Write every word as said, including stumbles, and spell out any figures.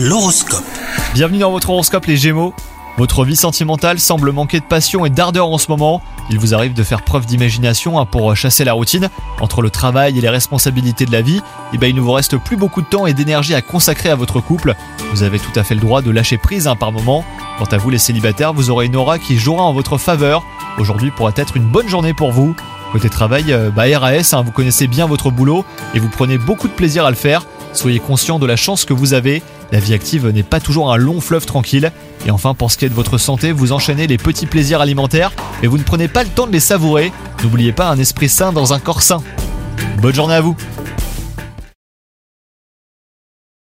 L'horoscope. Bienvenue dans votre horoscope les Gémeaux. Votre vie sentimentale semble manquer de passion et d'ardeur en ce moment. Il vous arrive de faire preuve d'imagination pour chasser la routine. Entre le travail et les responsabilités de la vie, eh ben, il ne vous reste plus beaucoup de temps et d'énergie à consacrer à votre couple. Vous avez tout à fait le droit de lâcher prise hein, par moment. Quant à vous les célibataires, vous aurez une aura qui jouera en votre faveur. Aujourd'hui pourra être une bonne journée pour vous. Côté travail, bah R A S, hein, vous connaissez bien votre boulot et vous prenez beaucoup de plaisir à le faire. Soyez conscient de la chance que vous avez. La vie active n'est pas toujours un long fleuve tranquille. Et enfin, pour ce qui est de votre santé, vous enchaînez les petits plaisirs alimentaires et vous ne prenez pas le temps de les savourer. N'oubliez pas un esprit sain dans un corps sain. Bonne journée à vous!